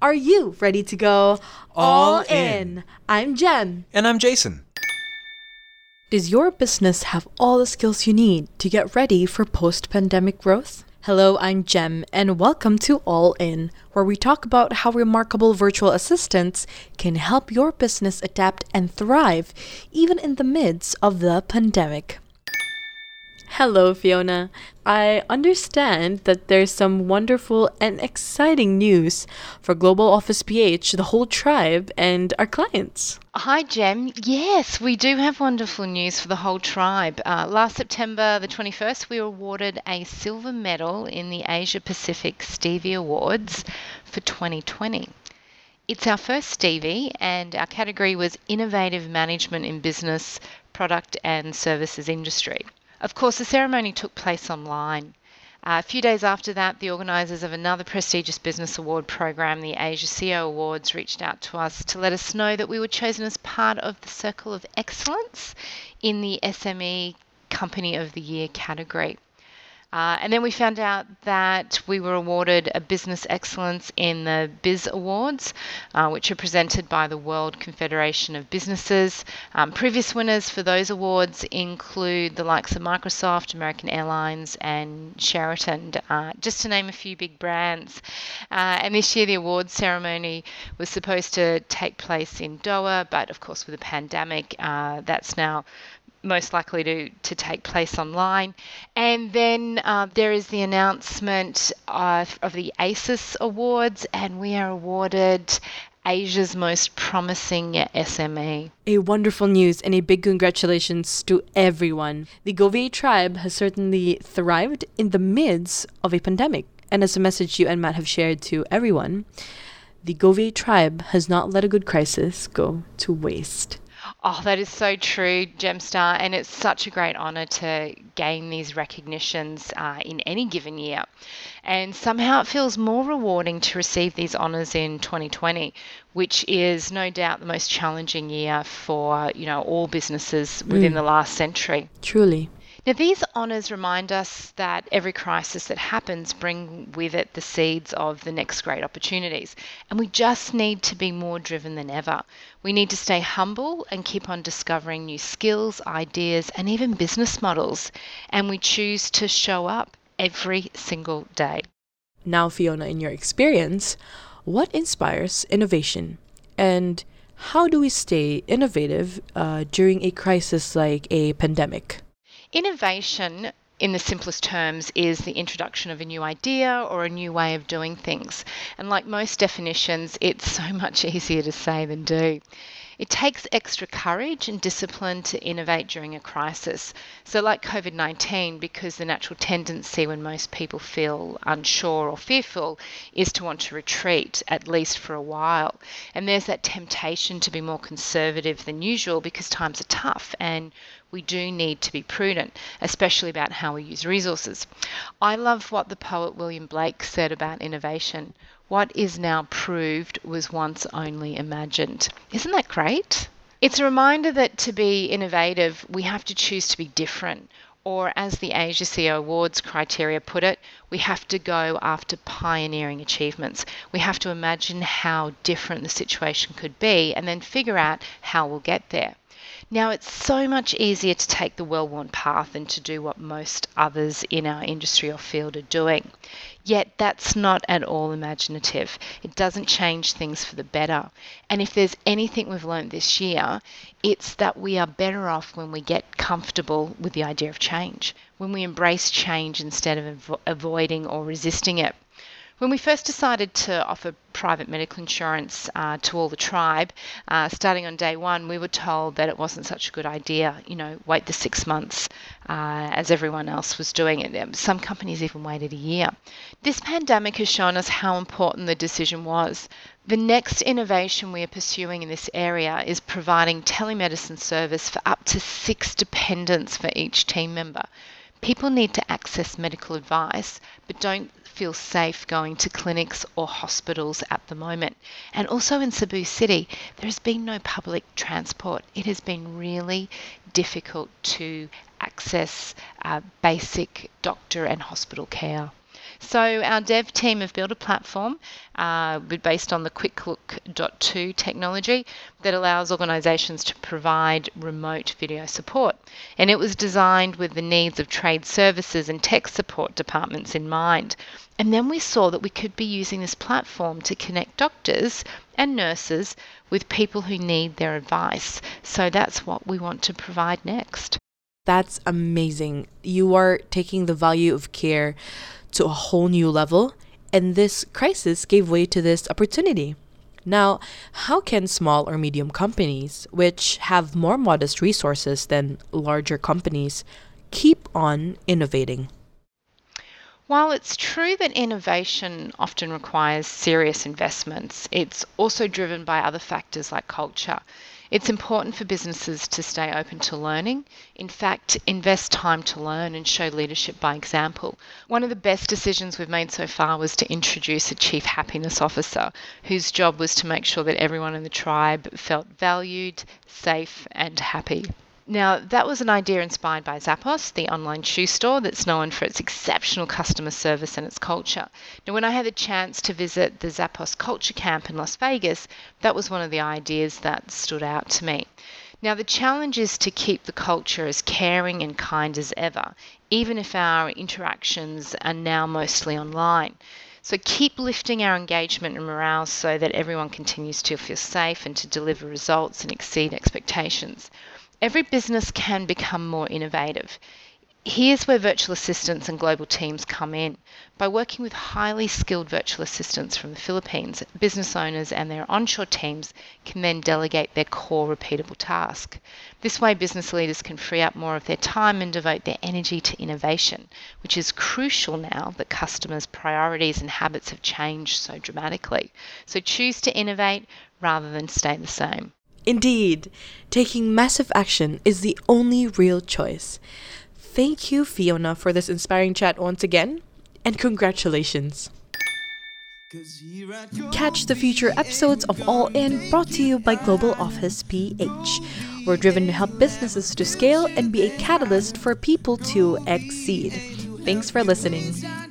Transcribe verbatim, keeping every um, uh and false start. Are you ready to go all, all in? in? I'm Jen. And I'm Jason. Does your business have all the skills you need to get ready for post-pandemic growth? Hello, I'm Jem, and welcome to All In, where we talk about how remarkable virtual assistants can help your business adapt and thrive, even in the midst of the pandemic. Hello, Fiona. I understand that there's some wonderful and exciting news for Global Office P H, the whole tribe, and our clients. Hi, Jem. Yes, we do have wonderful news for the whole tribe. Uh, last September the twenty-first, we were awarded a silver medal in the Asia-Pacific Stevie Awards for twenty twenty. It's our first Stevie, and our category was Innovative Management in Business, Product and Services Industry. Of course, the ceremony took place online. Uh, a few days after that, the organisers of another prestigious business award program, the Asia C E O Awards, reached out to us to let us know that we were chosen as part of the Circle of Excellence in the S M E Company of the Year category. Uh, and then we found out that we were awarded a Business Excellence in the Biz Awards, uh, which are presented by the World Confederation of Businesses. Um, previous winners for those awards include the likes of Microsoft, American Airlines, and Sheraton, uh, just to name a few big brands. Uh, and this year the awards ceremony was supposed to take place in Doha, but of course with the pandemic, uh, that's now most likely to, to take place online. And then uh, there is the announcement uh, of the ASUS awards, and we are awarded Asia's most promising S M E. A wonderful news and a big congratulations to everyone. The G O V A tribe has certainly thrived in the midst of a pandemic. And as a message you and Matt have shared to everyone, the G O V A tribe has not let a good crisis go to waste. Oh, that is so true, Gemstar, and it's such a great honour to gain these recognitions uh, in any given year. And somehow it feels more rewarding to receive these honours in twenty twenty, which is no doubt the most challenging year for, you know, all businesses within mm. the last century. Truly. Now, these honours remind us that every crisis that happens brings with it the seeds of the next great opportunities. And we just need to be more driven than ever. We need to stay humble and keep on discovering new skills, ideas, and even business models. And we choose to show up every single day. Now, Fiona, in your experience, what inspires innovation? And how do we stay innovative uh, during a crisis like a pandemic? Innovation, in the simplest terms, is the introduction of a new idea or a new way of doing things. And like most definitions, it's so much easier to say than do. It takes extra courage and discipline to innovate during a crisis. So like covid nineteen, because the natural tendency when most people feel unsure or fearful is to want to retreat, at least for a while. And there's that temptation to be more conservative than usual because times are tough and we do need to be prudent, especially about how we use resources. I love what the poet William Blake said about innovation. What is now proved was once only imagined. Isn't that great? It's a reminder that to be innovative, we have to choose to be different. Or as the Asia C E O Awards criteria put it, we have to go after pioneering achievements. We have to imagine how different the situation could be and then figure out how we'll get there. Now, it's so much easier to take the well-worn path than to do what most others in our industry or field are doing. Yet, that's not at all imaginative. It doesn't change things for the better. And if there's anything we've learned this year, it's that we are better off when we get comfortable with the idea of change, when we embrace change instead of avo- avoiding or resisting it. When we first decided to offer private medical insurance uh, to all the tribe, uh, starting on day one, we were told that it wasn't such a good idea, you know, wait the six months uh, as everyone else was doing it. Some companies even waited a year. This pandemic has shown us how important the decision was. The next innovation we are pursuing in this area is providing telemedicine service for up to six dependents for each team member. People need to access medical advice, but don't feel safe going to clinics or hospitals at the moment. And also in Cebu City, there has been no public transport. It has been really difficult to access uh, basic doctor and hospital care. So our dev team have built a platform uh, based on the QuickLook dot two technology that allows organisations to provide remote video support. And it was designed with the needs of trade services and tech support departments in mind. And then we saw that we could be using this platform to connect doctors and nurses with people who need their advice. So that's what we want to provide next. That's amazing. You are taking the value of care to a whole new level, and this crisis gave way to this opportunity. Now, how can small or medium companies, which have more modest resources than larger companies, keep on innovating? While it's true that innovation often requires serious investments, it's also driven by other factors like culture. It's important for businesses to stay open to learning. In fact, invest time to learn and show leadership by example. One of the best decisions we've made so far was to introduce a Chief Happiness Officer, whose job was to make sure that everyone in the tribe felt valued, safe, and happy. Now, that was an idea inspired by Zappos, the online shoe store that's known for its exceptional customer service and its culture. Now, when I had the chance to visit the Zappos Culture Camp in Las Vegas, that was one of the ideas that stood out to me. Now, the challenge is to keep the culture as caring and kind as ever, even if our interactions are now mostly online. So keep lifting our engagement and morale so that everyone continues to feel safe and to deliver results and exceed expectations. Every business can become more innovative. Here's where virtual assistants and global teams come in. By working with highly skilled virtual assistants from the Philippines, business owners and their onshore teams can then delegate their core repeatable task. This way, business leaders can free up more of their time and devote their energy to innovation, which is crucial now that customers' priorities and habits have changed so dramatically. So choose to innovate rather than stay the same. Indeed, taking massive action is the only real choice. Thank you, Fiona, for this inspiring chat once again, and congratulations. Catch the future episodes of All In, brought to you by Global Office P H. We're driven to help businesses to scale and be a catalyst for people to exceed. Thanks for listening.